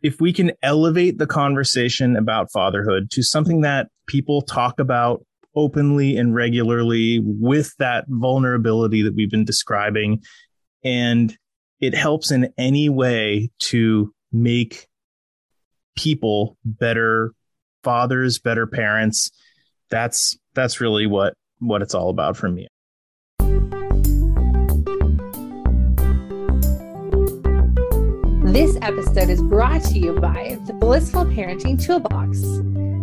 if we can elevate the conversation about fatherhood to something that people talk about openly and regularly with that vulnerability that we've been describing, and it helps in any way to make people better fathers, better parents, that's really what it's all about for me. This episode is brought to you by the Blissful Parenting Toolbox.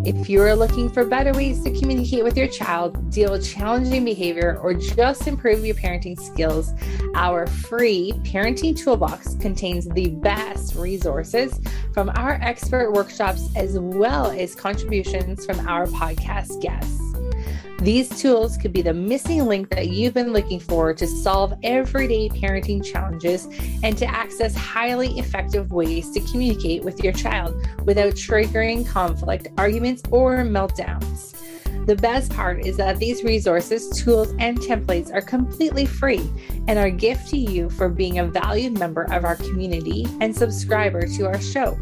If you're looking for better ways to communicate with your child, deal with challenging behavior, or just improve your parenting skills, our free parenting toolbox contains the best resources from our expert workshops as well as contributions from our podcast guests. These tools could be the missing link that you've been looking for to solve everyday parenting challenges and to access highly effective ways to communicate with your child without triggering conflict, arguments, or meltdowns. The best part is that these resources, tools, and templates are completely free and are a gift to you for being a valued member of our community and subscriber to our show.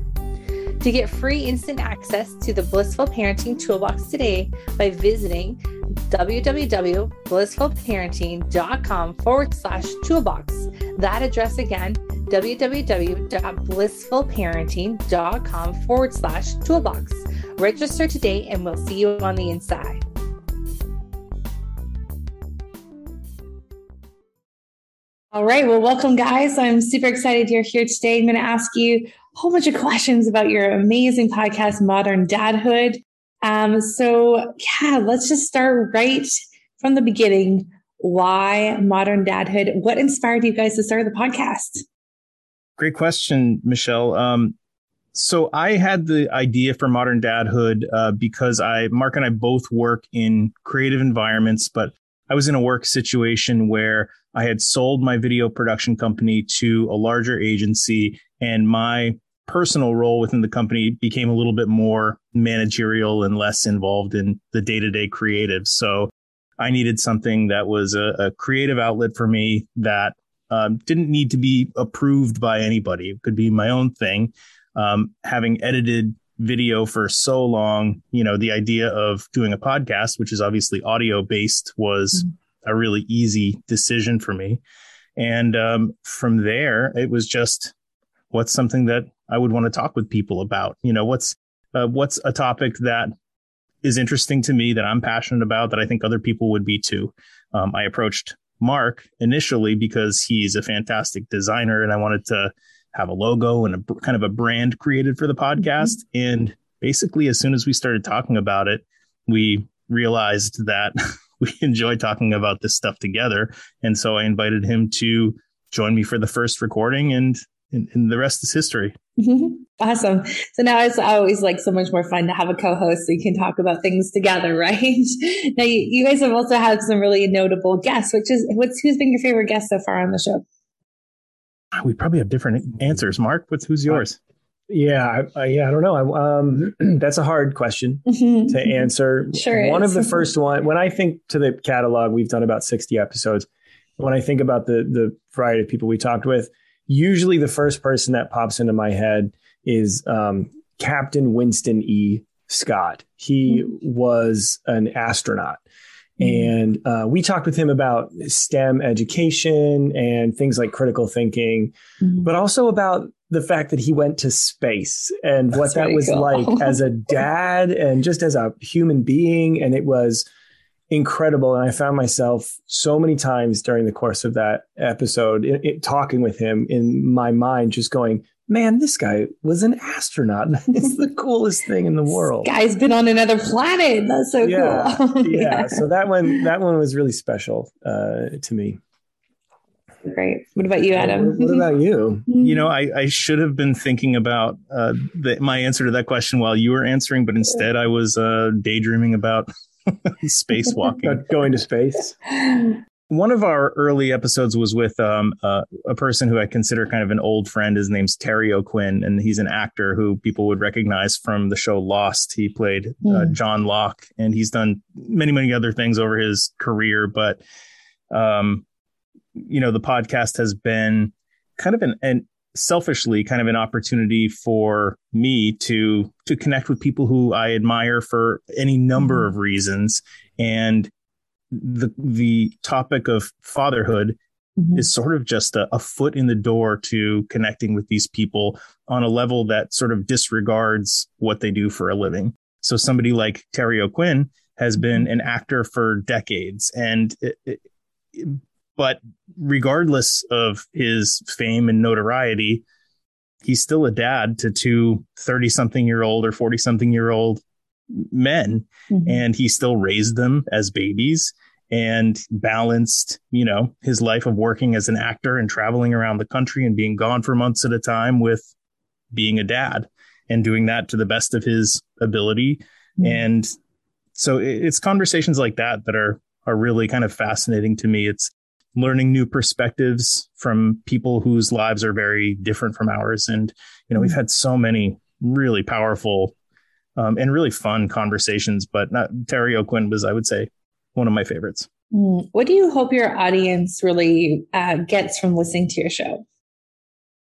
To get free instant access to the Blissful Parenting Toolbox today by visiting www.blissfulparenting.com/toolbox. That address again, www.blissfulparenting.com/toolbox. Register today and we'll see you on the inside. All right. Well, welcome, guys. I'm super excited you're here today. I'm going to ask you a whole bunch of questions about your amazing podcast, Modern Dadhood. Let's just start right from the beginning. Why Modern Dadhood? What inspired you guys to start the podcast? Great question, Michelle. So I had the idea for Modern Dadhood because Mark and I both work in creative environments, but I was in a work situation where I had sold my video production company to a larger agency, and my personal role within the company became a little bit more managerial and less involved in the day-to-day creative. So I needed something that was a creative outlet for me that didn't need to be approved by anybody. It could be my own thing. Having edited video for so long, the idea of doing a podcast, which is obviously audio-based, was a really easy decision for me. And from there, it was just, what's something that I would want to talk with people about? What's a topic that is interesting to me, that I'm passionate about, that I think other people would be too. I approached Mark initially because he's a fantastic designer, and I wanted to have a logo and a kind of a brand created for the podcast. Mm-hmm. And basically, as soon as we started talking about it, we realized that we enjoy talking about this stuff together. And so I invited him to join me for the first recording, and the rest is history. Mm-hmm. Awesome. So now it's always so much more fun to have a co-host so you can talk about things together, right? Now you guys have also had some really notable guests, which is who's been your favorite guest so far on the show? We probably have different answers. Mark, who's yours? I don't know. That's a hard question to answer. Sure. One of the first one, when I think to the catalog, we've done about 60 episodes. When I think about the variety of people we talked with, usually the first person that pops into my head is Captain Winston E. Scott. He was an astronaut, and we talked with him about STEM education and things like critical thinking, but also about the fact that he went to space and what that was like as a dad and just as a human being. And it was incredible. And I found myself so many times during the course of that episode, talking with him in my mind, just going, man, this guy was an astronaut. It's the coolest thing in the world. This guy's been on another planet. That's so cool. Yeah. So that one was really special to me. Great. What about you, Adam? What about you? I should have been thinking about my answer to that question while you were answering, but instead I was daydreaming about spacewalking, going to space. One of our early episodes was with a person who I consider kind of an old friend. His name's Terry O'Quinn, and he's an actor who people would recognize from the show Lost. He played John Locke, and he's done many, many other things over his career. But, the podcast has been kind of an selfishly kind of an opportunity for me to connect with people who I admire for any number of reasons. And the topic of fatherhood is sort of just a foot in the door to connecting with these people on a level that sort of disregards what they do for a living. So somebody like Terry O'Quinn has been an actor for decades, and but regardless of his fame and notoriety, he's still a dad to two 30-something-year-old or 40-something-year-old men, and he still raised them as babies and balanced, you know, his life of working as an actor and traveling around the country and being gone for months at a time with being a dad and doing that to the best of his ability. And so it's conversations like that that are really kind of fascinating to me. It's learning new perspectives from people whose lives are very different from ours. And, you know, we've had so many really powerful and really fun conversations, but Terry O'Quinn was, I would say, one of my favorites. What do you hope your audience really gets from listening to your show?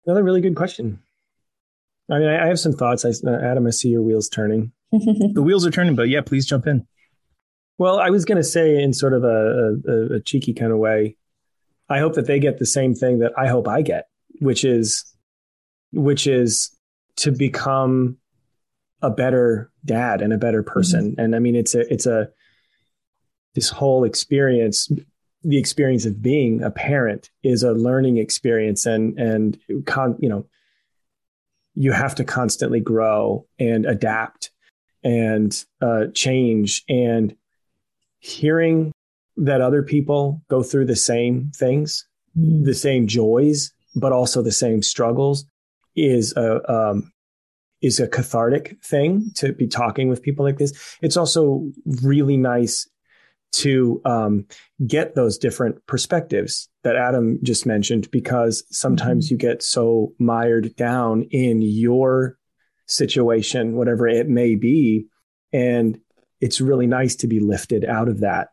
Another really good question. I mean, I have some thoughts. Adam, I see your wheels turning. The wheels are turning, but yeah, please jump in. Well, I was going to say in sort of a cheeky kind of way, I hope that they get the same thing that I hope I get, which is to become a better dad and a better person. And I mean, it's this whole experience, the experience of being a parent is a learning experience, and you have to constantly grow and adapt and change, and hearing that other people go through the same things, the same joys, but also the same struggles is a cathartic thing to be talking with people like this. It's also really nice to get those different perspectives that Adam just mentioned, because sometimes you get so mired down in your situation, whatever it may be, and it's really nice to be lifted out of that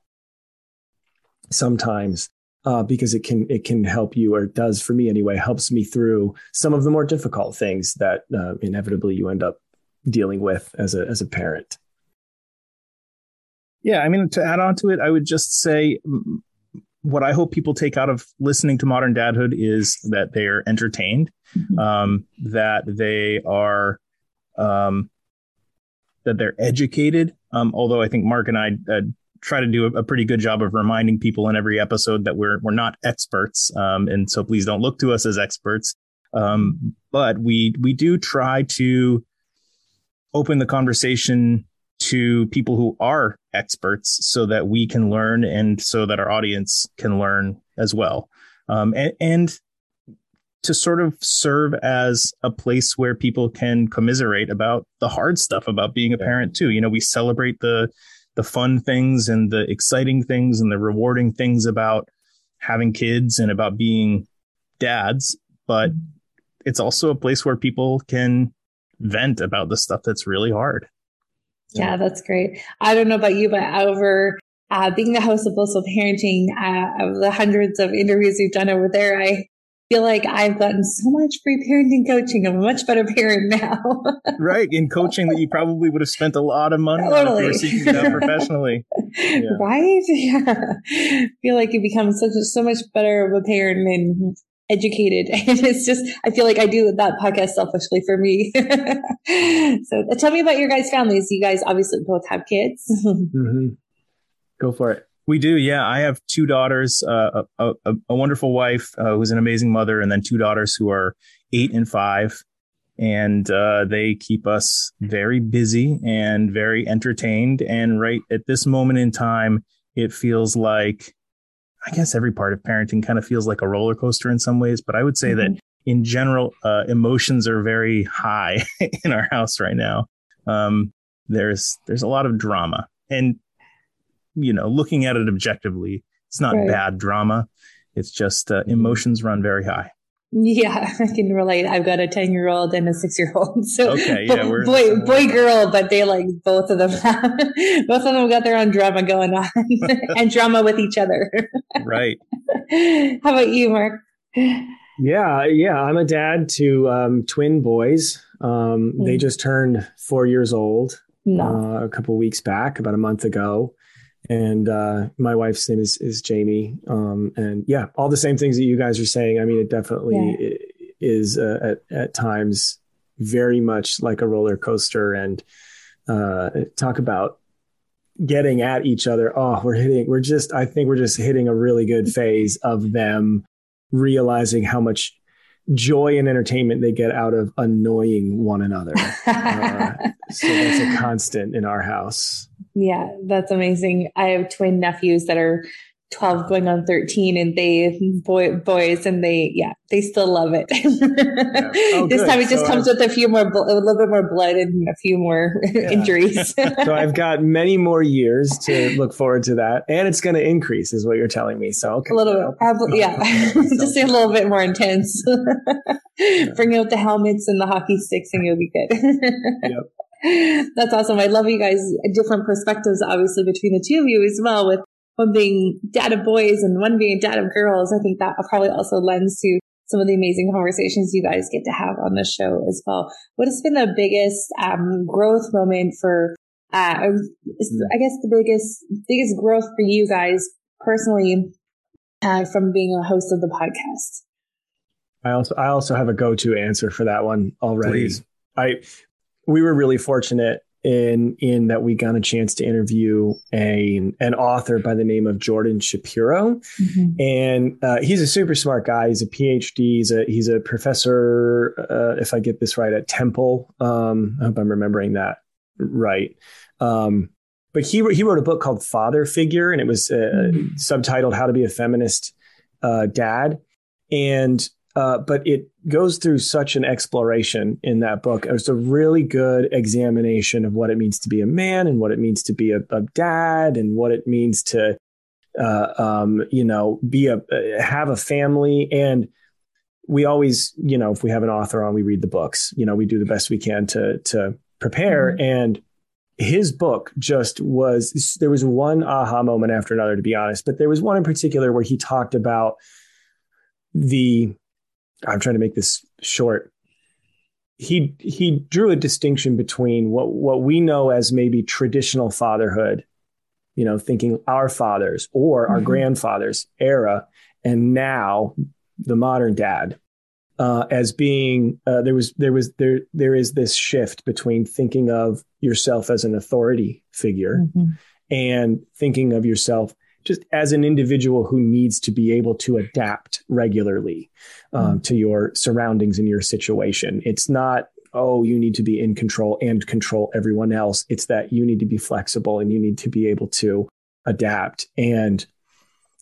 sometimes, because it can help you, or it does for me anyway, helps me through some of the more difficult things that inevitably you end up dealing with as a parent. Yeah, I mean, to add on to it, I would just say what I hope people take out of listening to Modern Dadhood is that they are entertained, that they are that they're educated. Although I think Mark and I try to do a pretty good job of reminding people in every episode that we're not experts, and so please don't look to us as experts. But we do try to open the conversation to people who are experts so that we can learn and so that our audience can learn as well. And to sort of serve as a place where people can commiserate about the hard stuff about being a parent too. You know, we celebrate the fun things and the exciting things and the rewarding things about having kids and about being dads, but it's also a place where people can vent about the stuff that's really hard. Yeah, that's great. I don't know about you, but over being the host of Blissful Parenting, of the hundreds of interviews we've done over there, I feel like I've gotten so much free parenting coaching. I'm a much better parent now. Right. In coaching that you probably would have spent a lot of money on if you were seeking it out professionally. Yeah. Right? Yeah. I feel like you become so much better of a parent and educated. And it's just, I feel like I do that podcast selfishly for me. So tell me about your guys' families. You guys obviously both have kids. Go for it. We do. Yeah. I have two daughters, a wonderful wife who's an amazing mother, and then two daughters who are 8 and 5. And they keep us very busy and very entertained. And right at this moment in time, it feels like, I guess every part of parenting kind of feels like a roller coaster in some ways, but I would say that in general, emotions are very high in our house right now. There's a lot of drama, and, you know, looking at it objectively, it's not bad drama. It's just emotions run very high. Yeah, I can relate. I've got a 10-year-old and a 6-year-old. So okay, yeah, boy, girl, but they like both of them. Both of them got their own drama going on and drama with each other. Right. How about you, Mark? Yeah. I'm a dad to twin boys. They just turned 4 years old a couple weeks back, about a month ago. And my wife's name is Jamie. And yeah, all the same things that you guys are saying. I mean, it definitely is at times very much like a roller coaster, and talk about getting at each other. Oh, I think we're just hitting a really good phase of them realizing how much joy and entertainment they get out of annoying one another. So that's a constant in our house. Yeah, that's amazing. I have twin nephews that are 12 going on 13, and they still love it. Yeah. Oh, this time it just comes with a little bit more blood and a few more injuries. So I've got many more years to look forward to that, and it's going to increase is what you're telling me. So okay, a little bit, just a little bit more intense. Bring out the helmets and the hockey sticks and you'll be good. Yep. That's awesome. I love you guys. Different perspectives obviously between the two of you as well, with one being dad of boys and one being dad of girls. I think that probably also lends to some of the amazing conversations you guys get to have on the show as well. What has been the biggest growth moment for, I guess the biggest growth for you guys personally from being a host of the podcast? I also have a go-to answer for that one already. Please. We were really fortunate in that we got a chance to interview an author by the name of Jordan Shapiro. Mm-hmm. And he's a super smart guy. He's a PhD. He's a professor, if I get this right, at Temple. I hope I'm remembering that right. But he wrote a book called Father Figure, and it was subtitled How to Be a Feminist Dad. And but it goes through such an exploration in that book. It's a really good examination of what it means to be a man, and what it means to be a dad, and what it means to, have a family. And we always, if we have an author on, we read the books. We do the best we can to prepare. Mm-hmm. And his book there was one aha moment after another, to be honest. But there was one in particular where he talked about I'm trying to make this short. He drew a distinction between what we know as maybe traditional fatherhood, thinking our fathers or our grandfathers era, and now the modern dad, as being there is this shift between thinking of yourself as an authority figure and thinking of yourself just as an individual who needs to be able to adapt regularly to your surroundings and your situation. It's not, you need to be in control and control everyone else. It's that you need to be flexible and you need to be able to adapt. And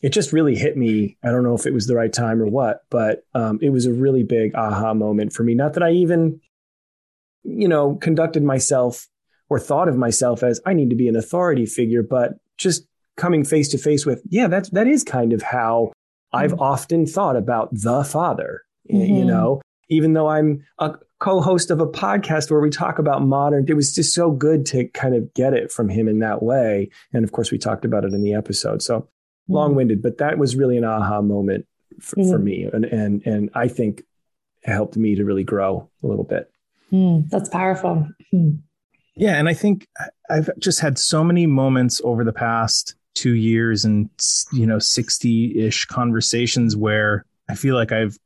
it just really hit me. I don't know if it was the right time or what, but it was a really big aha moment for me. Not that I even, conducted myself or thought of myself as I need to be an authority figure, but just coming face to face with, that is kind of how I've often thought about the father, even though I'm a co-host of a podcast where we talk about it was just so good to kind of get it from him in that way. And of course we talked about it in the episode. So long-winded, but that was really an aha moment for me. And I think it helped me to really grow a little bit. That's powerful. Yeah. And I think I've just had so many moments over the past 2 years and, 60-ish conversations where I feel like I've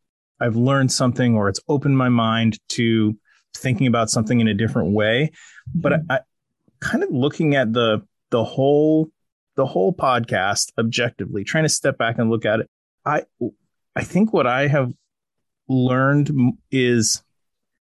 learned something, or it's opened my mind to thinking about something in a different way. But I kind of looking at the whole podcast objectively, trying to step back and look at it. I think what I have learned is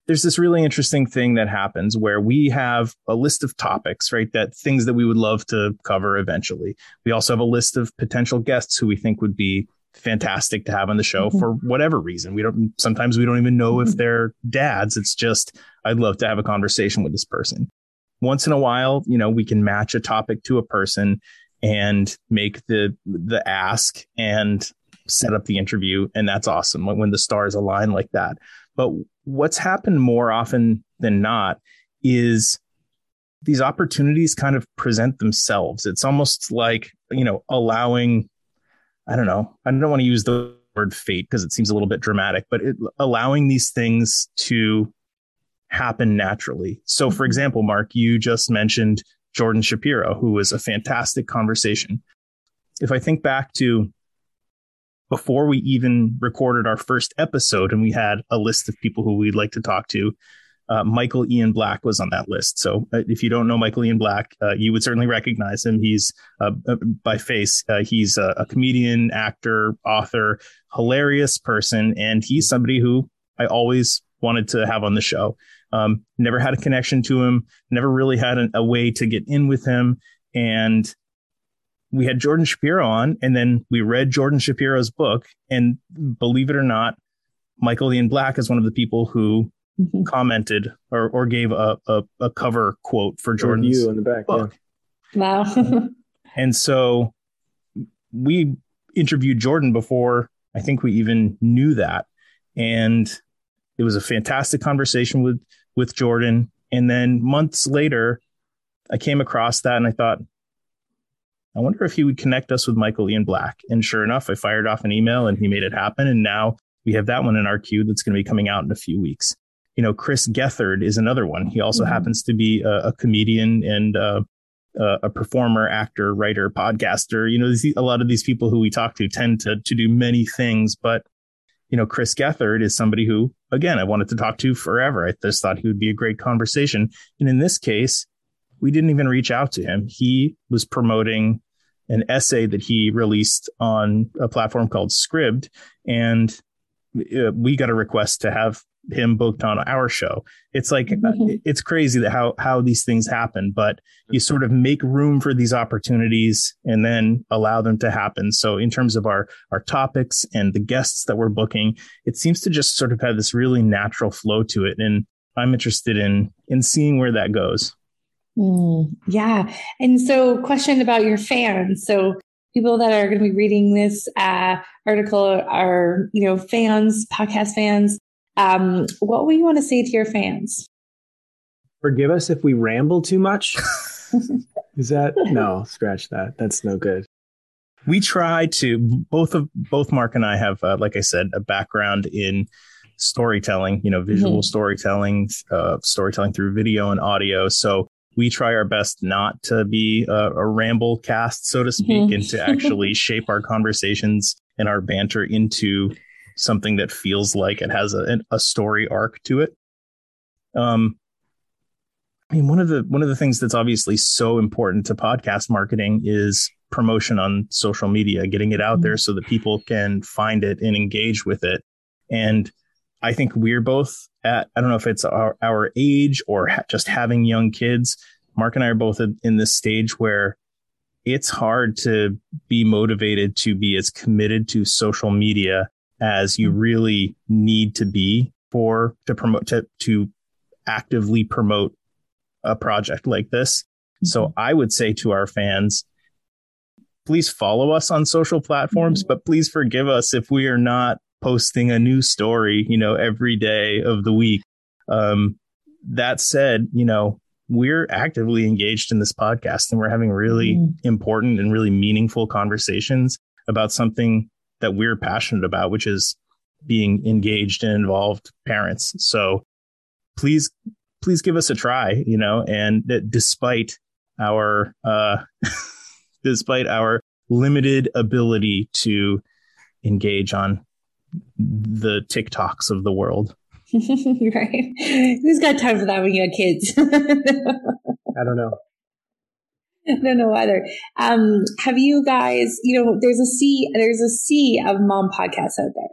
there's this really interesting thing that happens where we have a list of topics, right? That things that we would love to cover eventually. We also have a list of potential guests who we think would be fantastic to have on the show for whatever reason. Sometimes we don't even know if they're dads. It's just, I'd love to have a conversation with this person. Once in a while, we can match a topic to a person and make the ask and set up the interview. And that's awesome when the stars align like that. But what's happened more often than not is these opportunities kind of present themselves. It's almost like, allowing, I don't want to use the word fate because it seems a little bit dramatic, but allowing these things to happen naturally. So for example, Mark, you just mentioned Jordan Shapiro, who was a fantastic conversation. If I think back to before we even recorded our first episode and we had a list of people who we'd like to talk to, Michael Ian Black was on that list. So if you don't know Michael Ian Black, you would certainly recognize him. He's by face. He's a comedian, actor, author, hilarious person. And he's somebody who I always wanted to have on the show. Never had a connection to him, never really had a way to get in with him. And we had Jordan Shapiro on, and then we read Jordan Shapiro's book. And believe it or not, Michael Ian Black is one of the people who commented or gave a cover quote for Jordan's you in the back, book. Yeah. Wow. And so we interviewed Jordan before I think we even knew that. And it was a fantastic conversation with Jordan. And then months later, I came across that and I thought, I wonder if he would connect us with Michael Ian Black. And sure enough, I fired off an email and he made it happen. And now we have that one in our queue that's going to be coming out in a few weeks. You know, Chris Gethard is another one. He also happens to be a comedian and a performer, actor, writer, podcaster. You know, a lot of these people who we talk to tend to do many things. But, you know, Chris Gethard is somebody who, again, I wanted to talk to forever. I just thought he would be a great conversation. And in this case, we didn't even reach out to him. He was promoting an essay that he released on a platform called Scribd. And we got a request to have him booked on our show. It's like, it's crazy that how these things happen, but you sort of make room for these opportunities and then allow them to happen. So in terms of our topics and the guests that we're booking, it seems to just sort of have this really natural flow to it. And I'm interested in seeing where that goes. Yeah. And so question about your fans. So people that are going to be reading this article are, you know, fans, podcast fans. What will you want to say to your fans? Forgive us if we ramble too much. Is that? No, scratch that. That's no good. We try to, both Mark and I have, like I said, a background in storytelling, you know, visual storytelling, storytelling through video and audio. So we try our best not to be a ramble cast, so to speak, and to actually shape our conversations and our banter into something that feels like it has a story arc to it. I mean, one of the things that's obviously so important to podcast marketing is promotion on social media, getting it out there so that people can find it and engage with it. And I think we're both at, I don't know if it's our age or just having young kids. Mark and I are both in this stage where it's hard to be motivated to be as committed to social media as you really need to be to actively promote a project like this. So I would say to our fans, please follow us on social platforms, but please forgive us if we are not posting a new story, you know, every day of the week. That said, you know, we're actively engaged in this podcast and we're having really important and really meaningful conversations about something that we're passionate about, which is being engaged and involved parents. So please give us a try, you know, and that despite our limited ability to engage on the TikToks of the world. Right. Who's got time for that when you have kids? I don't know. I don't know either. Have you guys, you know, there's a sea of mom podcasts out there.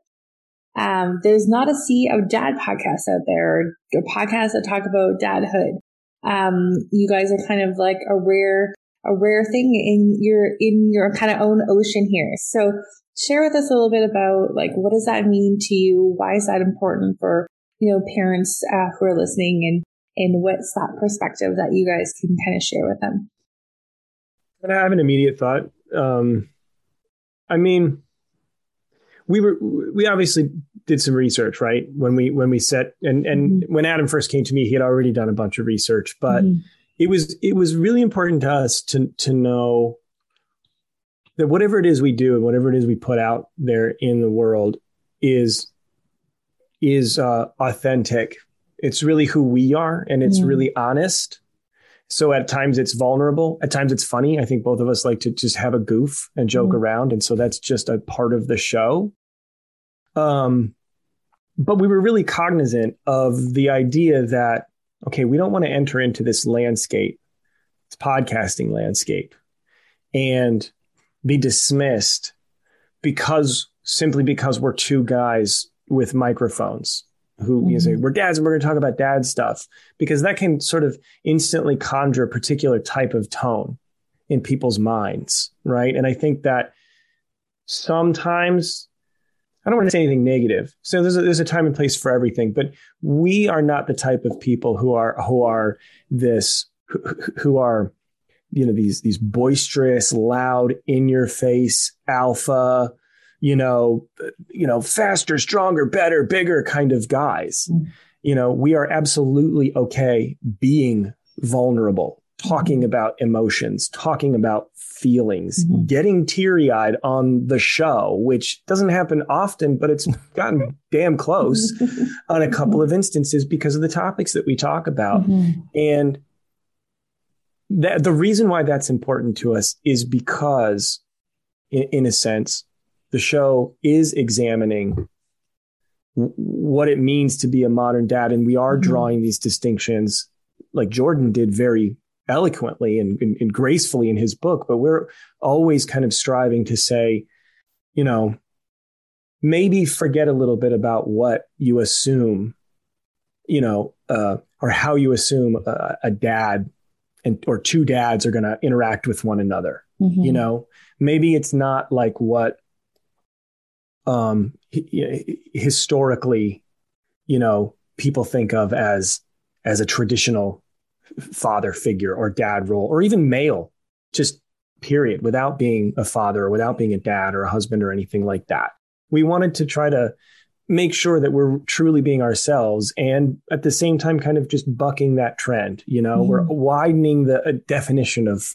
There's not a sea of dad podcasts out there, or podcasts that talk about dadhood. You guys are kind of like a rare thing in your kind of own ocean here. So share with us a little bit about, like, what does that mean to you? Why is that important for, you know, parents who are listening, and what's that perspective that you guys can kind of share with them? And I have an immediate thought. I mean, we obviously did some research, right? When we set and when Adam first came to me, he had already done a bunch of research, but it was really important to us to know that whatever it is we do and whatever it is we put out there in the world is authentic. It's really who we are, and it's really honest. So at times it's vulnerable. At times it's funny. I think both of us like to just have a goof and joke around. And so that's just a part of the show. But we were really cognizant of the idea that, okay, we don't want to enter into this landscape, this podcasting landscape, and be dismissed simply because we're two guys with microphones who you say, we're dads and we're going to talk about dad stuff, because that can sort of instantly conjure a particular type of tone in people's minds. Right. And I think that sometimes, I don't want to say anything negative, so there's a time and place for everything, but we are not the type of people who are you know, these boisterous, loud, in your face, alpha, you know, faster, stronger, better, bigger kind of guys. You know, we are absolutely okay being vulnerable, talking about emotions, talking about feelings, getting teary-eyed on the show, which doesn't happen often, but it's gotten damn close on a couple of instances because of the topics that we talk about. And the reason why that's important to us is because, in a sense, the show is examining what it means to be a modern dad. And we are drawing these distinctions, like Jordan did very eloquently and gracefully in his book. But we're always kind of striving to say, you know, maybe forget a little bit about what you assume, you know, or how you assume a dad or two dads are going to interact with one another. You know, maybe it's not like what historically, you know, people think of as a traditional father figure or dad role, or even male, just period, without being a father or without being a dad or a husband or anything like that. We wanted to try to make sure that we're truly being ourselves, and at the same time, kind of just bucking that trend. You know, we're widening the definition of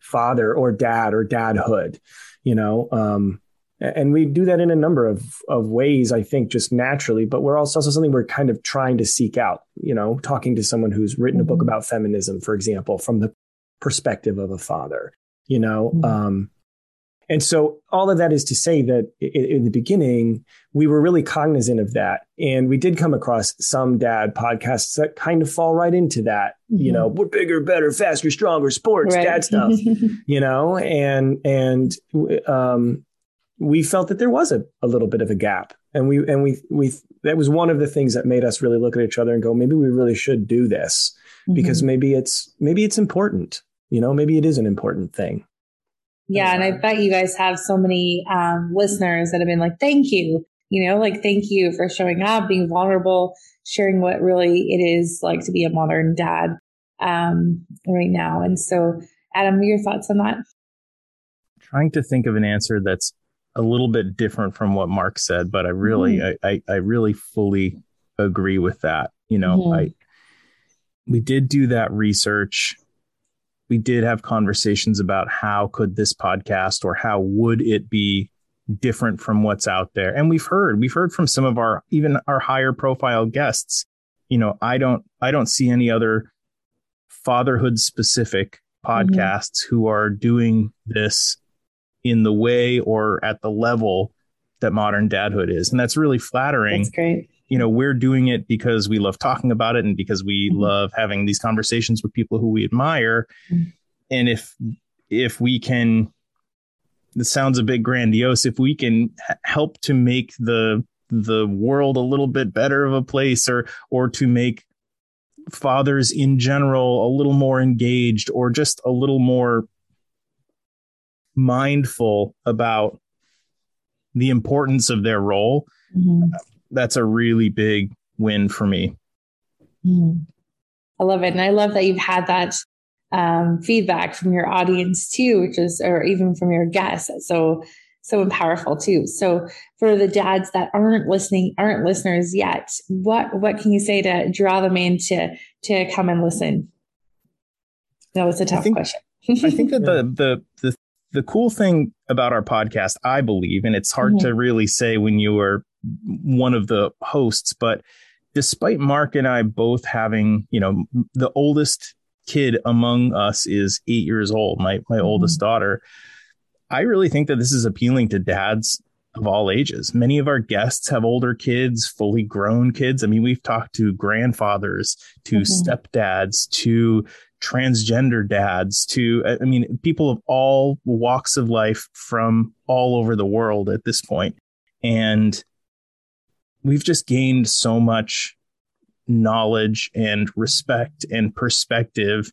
father or dad or dadhood, you know, and we do that in a number of ways, I think, just naturally. But we're also something we're kind of trying to seek out, you know, talking to someone who's written a book about feminism, for example, from the perspective of a father, you know. And so all of that is to say that in the beginning, we were really cognizant of that. And we did come across some dad podcasts that kind of fall right into that, you know, we're bigger, better, faster, stronger, sports, dad stuff, you know, and we felt that there was a little bit of a gap. And we that was one of the things that made us really look at each other and go, maybe we really should do this, because maybe it's important, you know, maybe it is an important thing. Yeah. And I bet you guys have so many listeners that have been like, thank you, you know, like, thank you for showing up, being vulnerable, sharing what really it is like to be a modern dad right now. And so, Adam, your thoughts on that? Trying to think of an answer that's a little bit different from what Mark said, but I really fully agree with that. You know, we did do that research. We did have conversations about how could this podcast, or how would it be different from what's out there. And we've heard from some of even our higher profile guests, you know, I don't see any other fatherhood specific podcasts who are doing this in the way or at the level that Modern Dadhood is. And that's really flattering. That's great. You know, we're doing it because we love talking about it, and because we love having these conversations with people who we admire. And if we can, this sounds a bit grandiose, if we can help to make the world a little bit better of a place, or to make fathers in general a little more engaged, or just a little more mindful about the importance of their role, that's a really big win for me. I love it. And I love that you've had that feedback from your audience too, or even from your guests. So powerful too. So for the dads that aren't listeners yet, what can you say to draw them in to come and listen? That was a tough question. I think that the The cool thing about our podcast, I believe, and it's hard to really say when you are one of the hosts, but despite Mark and I both having, you know, the oldest kid among us is 8 years old, my oldest daughter, I really think that this is appealing to dads of all ages. Many of our guests have older kids, fully grown kids. I mean, we've talked to grandfathers, to stepdads, to transgender dads, to, I mean, people of all walks of life from all over the world at this point. And we've just gained so much knowledge and respect and perspective.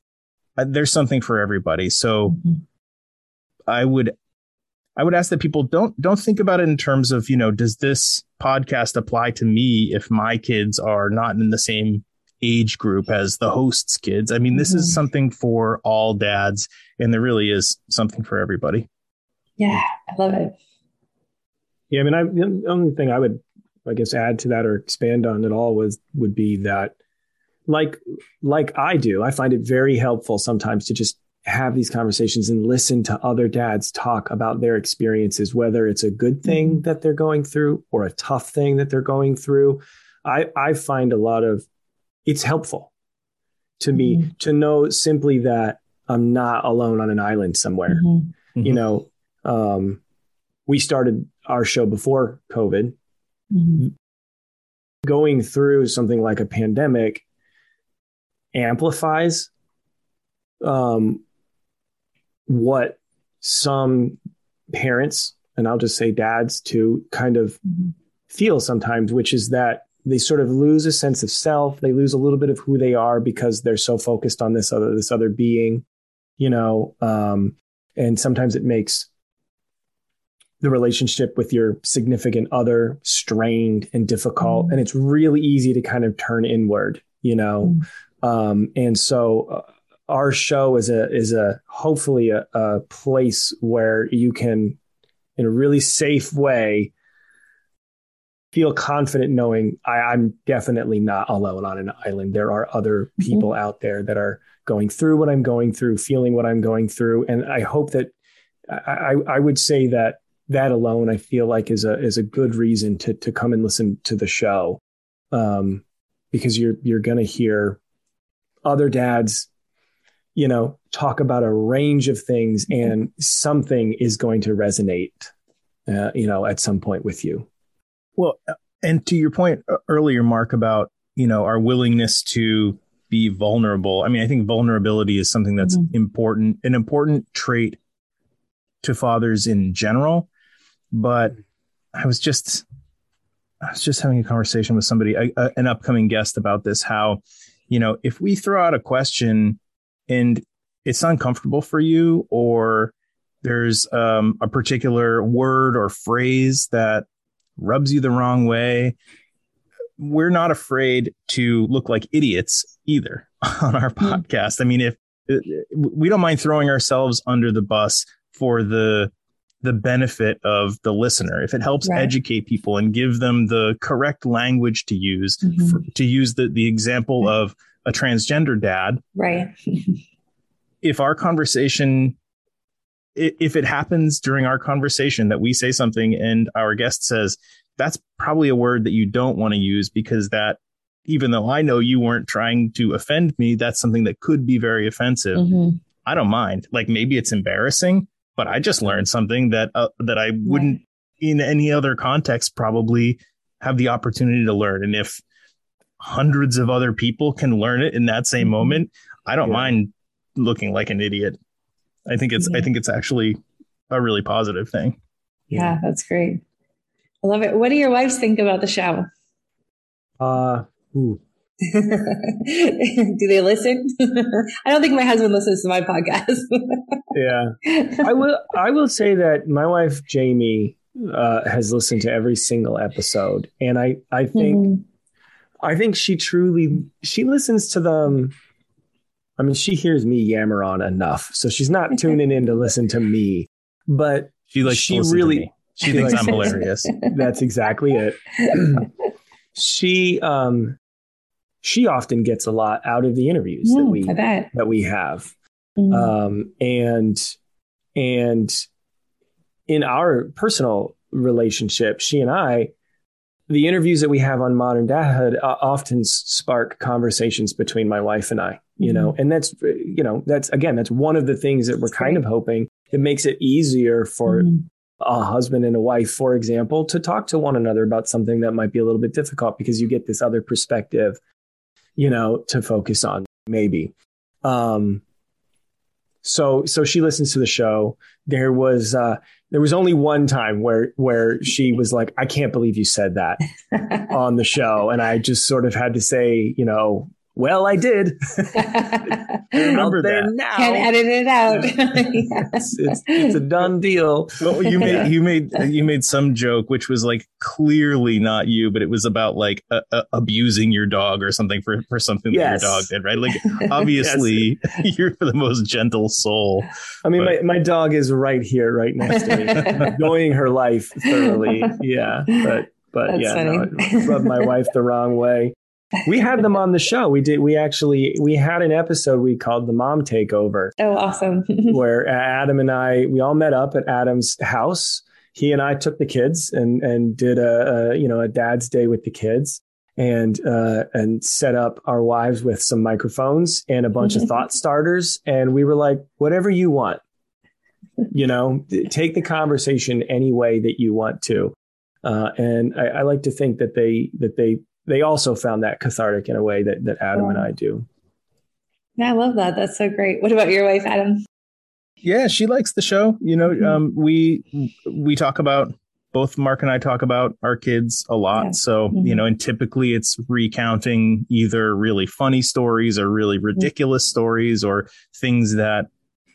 There's something for everybody. So I would ask that people don't think about it in terms of, you know, does this podcast apply to me if my kids are not in the same age group as the host's kids? I mean, this is something for all dads, and there really is something for everybody. Yeah, I love it. Yeah, I mean, the only thing I would, I guess, add to that or expand on at all would be that, like I do, I find it very helpful sometimes to just have these conversations and listen to other dads talk about their experiences, whether it's a good thing that they're going through or a tough thing that they're going through. I find a lot of, it's helpful to me to know simply that I'm not alone on an island somewhere. You know, we started our show before COVID. Going through something like a pandemic amplifies what some parents, and I'll just say dads too, kind of feel sometimes, which is that they sort of lose a sense of self. They lose a little bit of who they are because they're so focused on this other being, you know, and sometimes it makes the relationship with your significant other strained and difficult. And it's really easy to kind of turn inward, you know? And so our show is hopefully a place where you can, in a really safe way, feel confident knowing I'm definitely not alone on an island. There are other people out there that are going through what I'm going through, feeling what I'm going through. And I hope that I would say that alone, I feel like is a good reason to come and listen to the show, because you're going to hear other dads, you know, talk about a range of things, and something is going to resonate, you know, at some point with you. Well, and to your point earlier, Mark, about, you know, our willingness to be vulnerable. I mean, I think vulnerability is something that's important, an important trait to fathers in general. But I was just having a conversation with somebody, an upcoming guest, about this, how, you know, if we throw out a question and it's uncomfortable for you, or there's a particular word or phrase that rubs you the wrong way, we're not afraid to look like idiots either on our podcast. I mean, if we don't mind throwing ourselves under the bus for the benefit of the listener, if it helps educate people and give them the correct language to use, to use the example of a transgender dad. Right. If our conversation, if it happens during our conversation that we say something and our guest says, that's probably a word that you don't want to use, because that, even though I know you weren't trying to offend me, that's something that could be very offensive. I don't mind. Like, maybe it's embarrassing, but I just learned something that I wouldn't in any other context probably have the opportunity to learn. And if hundreds of other people can learn it in that same moment, I don't mind looking like an idiot. I think it's, actually a really positive thing. Yeah, that's great. I love it. What do your wives think about the show? Do they listen? I don't think my husband listens to my podcast. Yeah. I will say that my wife, Jamie, has listened to every single episode. And I think, I think she listens to them. I mean, she hears me yammer on enough, so she's not tuning in to listen to me, but she thinks I'm hilarious. That's exactly it. She often gets a lot out of the interviews that we have. And And in our personal relationship, she and I, the interviews that we have on Modern Dadhood often spark conversations between my wife and I, you know, and that's, you know, that's, again, that's one of the things that we're kind of hoping that makes it easier for a husband and a wife, for example, to talk to one another about something that might be a little bit difficult because you get this other perspective, you know, to focus on maybe. So she listens to the show. There was only one time where she was like, I can't believe you said that on the show. And I just sort of had to say, you know, well, I did. I remember that. Now. Can't edit it out. Yeah. It's a done deal. Well, you made some joke, which was like clearly not you, but it was about like abusing your dog or something for something that your dog did, right? Like obviously you're the most gentle soul. I mean, my dog is right here, right next to me, enjoying her life thoroughly. Yeah, but yeah, no, it rubbed my wife the wrong way. We had them on the show. We had an episode we called The Mom Takeover. Oh, awesome. Where Adam and I, we all met up at Adam's house. He and I took the kids and did a dad's day with the kids and set up our wives with some microphones and a bunch of thought starters. And we were like, whatever you want, you know, take the conversation any way that you want to. And I like to think that they also found that cathartic in a way that Adam and I do. Yeah, I love that. That's so great. What about your wife, Adam? Yeah, she likes the show. You know, we talk about, both Mark and I talk about our kids a lot. Yeah. So, you know, and typically it's recounting either really funny stories or really ridiculous stories or things that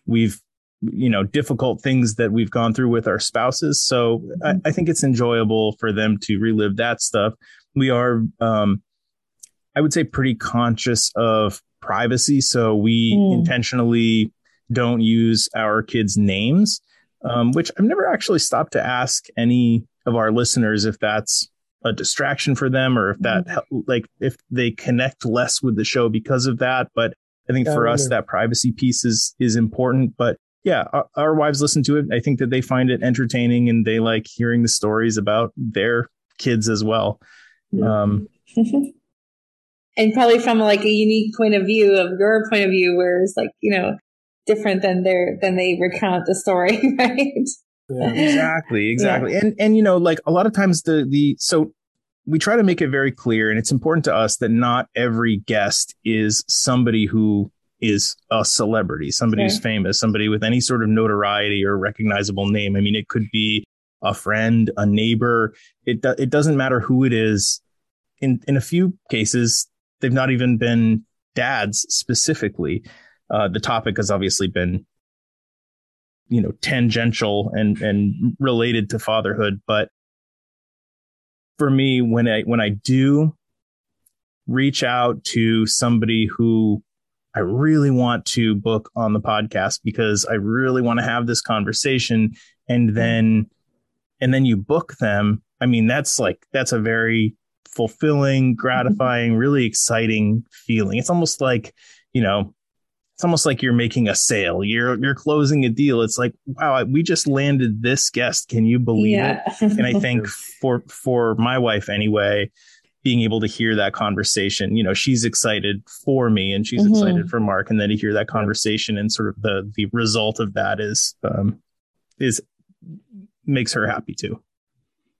we've, you know, difficult things that we've gone through with our spouses. So I think it's enjoyable for them to relive that stuff. We are, I would say, pretty conscious of privacy. So we intentionally don't use our kids' names, which I've never actually stopped to ask any of our listeners if that's a distraction for them or if that like if they connect less with the show because of that. But I think for us, that privacy piece is important. But yeah, our wives listen to it. I think that they find it entertaining and they like hearing the stories about their kids as well. Yeah. And probably from like a unique point of view of your point of view, where it's like, you know, different than they recount the story, right? Yeah, exactly. Yeah. And you know, like a lot of times so we try to make it very clear, and it's important to us that not every guest is somebody who is a celebrity, somebody who's famous, somebody with any sort of notoriety or recognizable name. I mean, it could be a friend, a neighbor. It doesn't matter who it is. In a few cases, they've not even been dads specifically. The topic has obviously been, you know, tangential and related to fatherhood. But for me, when I do reach out to somebody who I really want to book on the podcast because I really want to have this conversation, and then you book them, I mean, that's a very fulfilling, gratifying, really exciting feeling. It's almost like, you know, it's almost like you're making a sale. You're closing a deal. It's like, wow, we just landed this guest. Can you believe it? And I think for my wife anyway, being able to hear that conversation, you know, she's excited for me and she's excited for Mark. And then to hear that conversation and sort of the result of that is makes her happy too.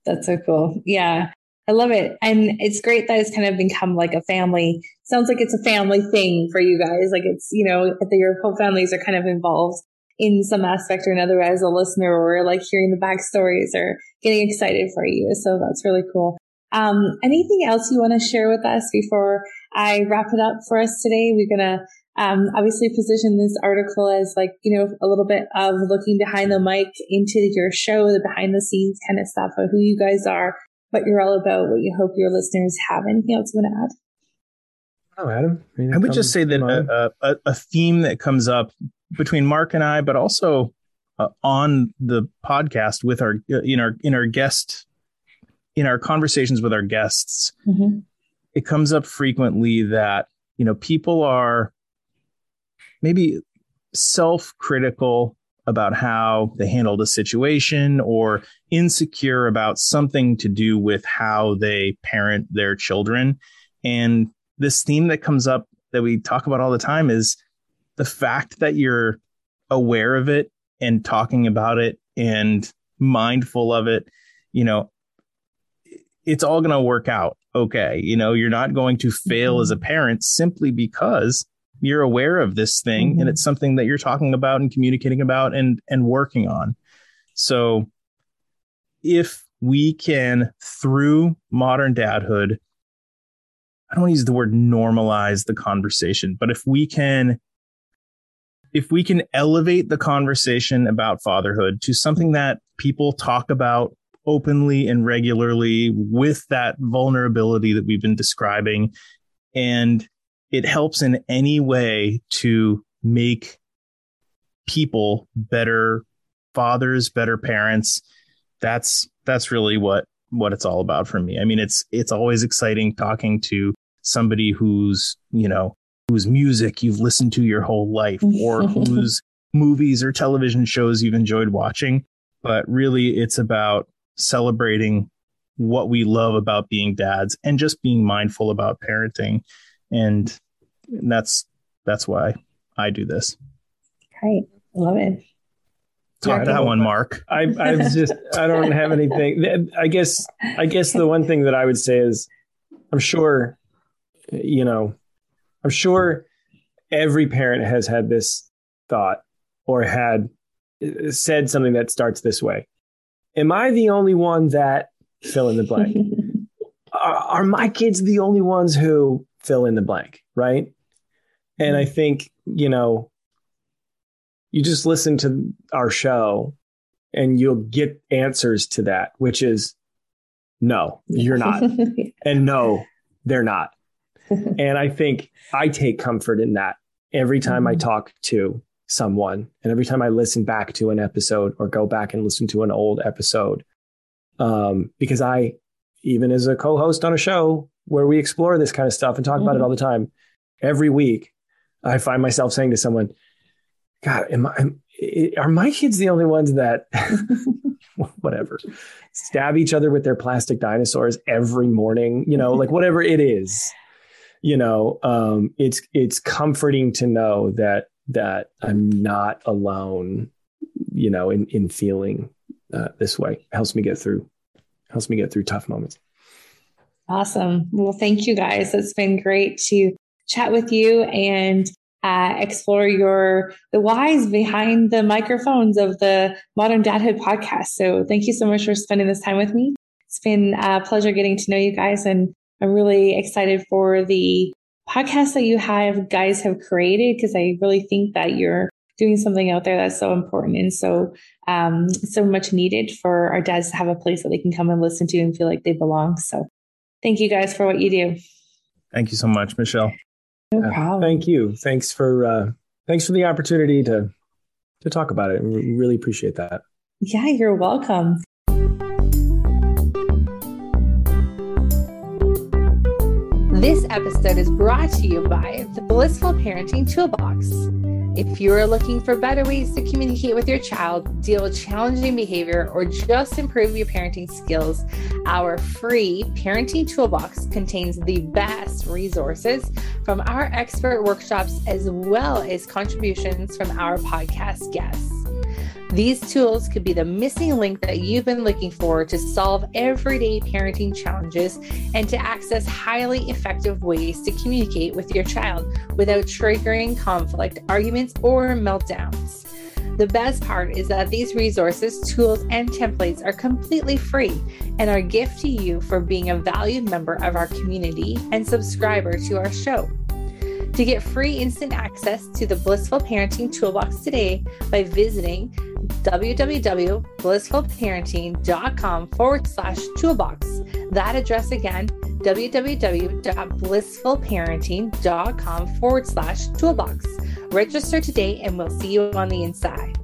That's so cool. Yeah. I love it. And it's great that it's kind of become like a family. Sounds like it's a family thing for you guys. Like it's, you know, your whole families are kind of involved in some aspect or another as a listener, or like hearing the backstories or getting excited for you. So that's really cool. Anything else you want to share with us before I wrap it up for us today? We're going to obviously position this article as like, you know, a little bit of looking behind the mic into your show, the behind the scenes kind of stuff of who you guys are, what you're all about, what you hope your listeners have. Anything else you want to add? Oh, Adam. I would just say that a theme that comes up between Mark and I, but also on the podcast with our, in our conversations with our guests, it comes up frequently that, you know, people are maybe self-critical about how they handled a situation or insecure about something to do with how they parent their children. And this theme that comes up that we talk about all the time is the fact that you're aware of it and talking about it and mindful of it, you know, it's all going to work out okay. You know, you're not going to fail as a parent simply because you're aware of this thing and it's something that you're talking about and communicating about and working on. So if we can, through modern dadhood, I don't want to use the word normalize the conversation, but if we can elevate the conversation about fatherhood to something that people talk about openly and regularly with that vulnerability that we've been describing, and it helps in any way to make people better fathers, better parents, that's really what it's all about for me. I mean, it's always exciting talking to somebody who's, you know, whose music you've listened to your whole life or whose movies or television shows you've enjoyed watching. But really, it's about celebrating what we love about being dads and just being mindful about parenting. And that's why I do this. Great. Love it. Talk that one, Mark. I don't have anything. I guess the one thing that I would say is I'm sure every parent has had this thought or had said something that starts this way. Am I the only one that fill in the blank? Are my kids the only ones who fill in the blank? Right. And I think, you know, you just listen to our show and you'll get answers to that, which is no, you're not. And no, they're not. And I think I take comfort in that every time I talk to someone and every time I listen back to an episode or go back and listen to an old episode. Because I, even as a co-host on a show where we explore this kind of stuff and talk about it all the time, every week, I find myself saying to someone, God, are my kids the only ones that whatever, stab each other with their plastic dinosaurs every morning, you know, like whatever it is. You know, it's comforting to know that I'm not alone, you know, in feeling this way. Helps me get through tough moments. Awesome. Well, thank you guys. It's been great to chat with you and explore the whys behind the microphones of the Modern Dadhood podcast. So thank you so much for spending this time with me. It's been a pleasure getting to know you guys, and I'm really excited for the podcast that you guys have created, because I really think that you're doing something out there that's so important and so much needed for our dads to have a place that they can come and listen to and feel like they belong. So thank you guys for what you do. Thank you so much, Michelle. No problem. Thank you. Thanks for the opportunity to talk about it. We really appreciate that. Yeah, you're welcome. This episode is brought to you by the Blissful Parenting Toolbox. If you're looking for better ways to communicate with your child, deal with challenging behavior, or just improve your parenting skills, our free parenting toolbox contains the best resources from our expert workshops as well as contributions from our podcast guests. These tools could be the missing link that you've been looking for to solve everyday parenting challenges and to access highly effective ways to communicate with your child without triggering conflict, arguments, or meltdowns. The best part is that these resources, tools, and templates are completely free and are a gift to you for being a valued member of our community and subscriber to our show. To get free instant access to the Blissful Parenting Toolbox today by visiting www.blissfulparenting.com/toolbox. That address again, www.blissfulparenting.com/toolbox. Register today and we'll see you on the inside.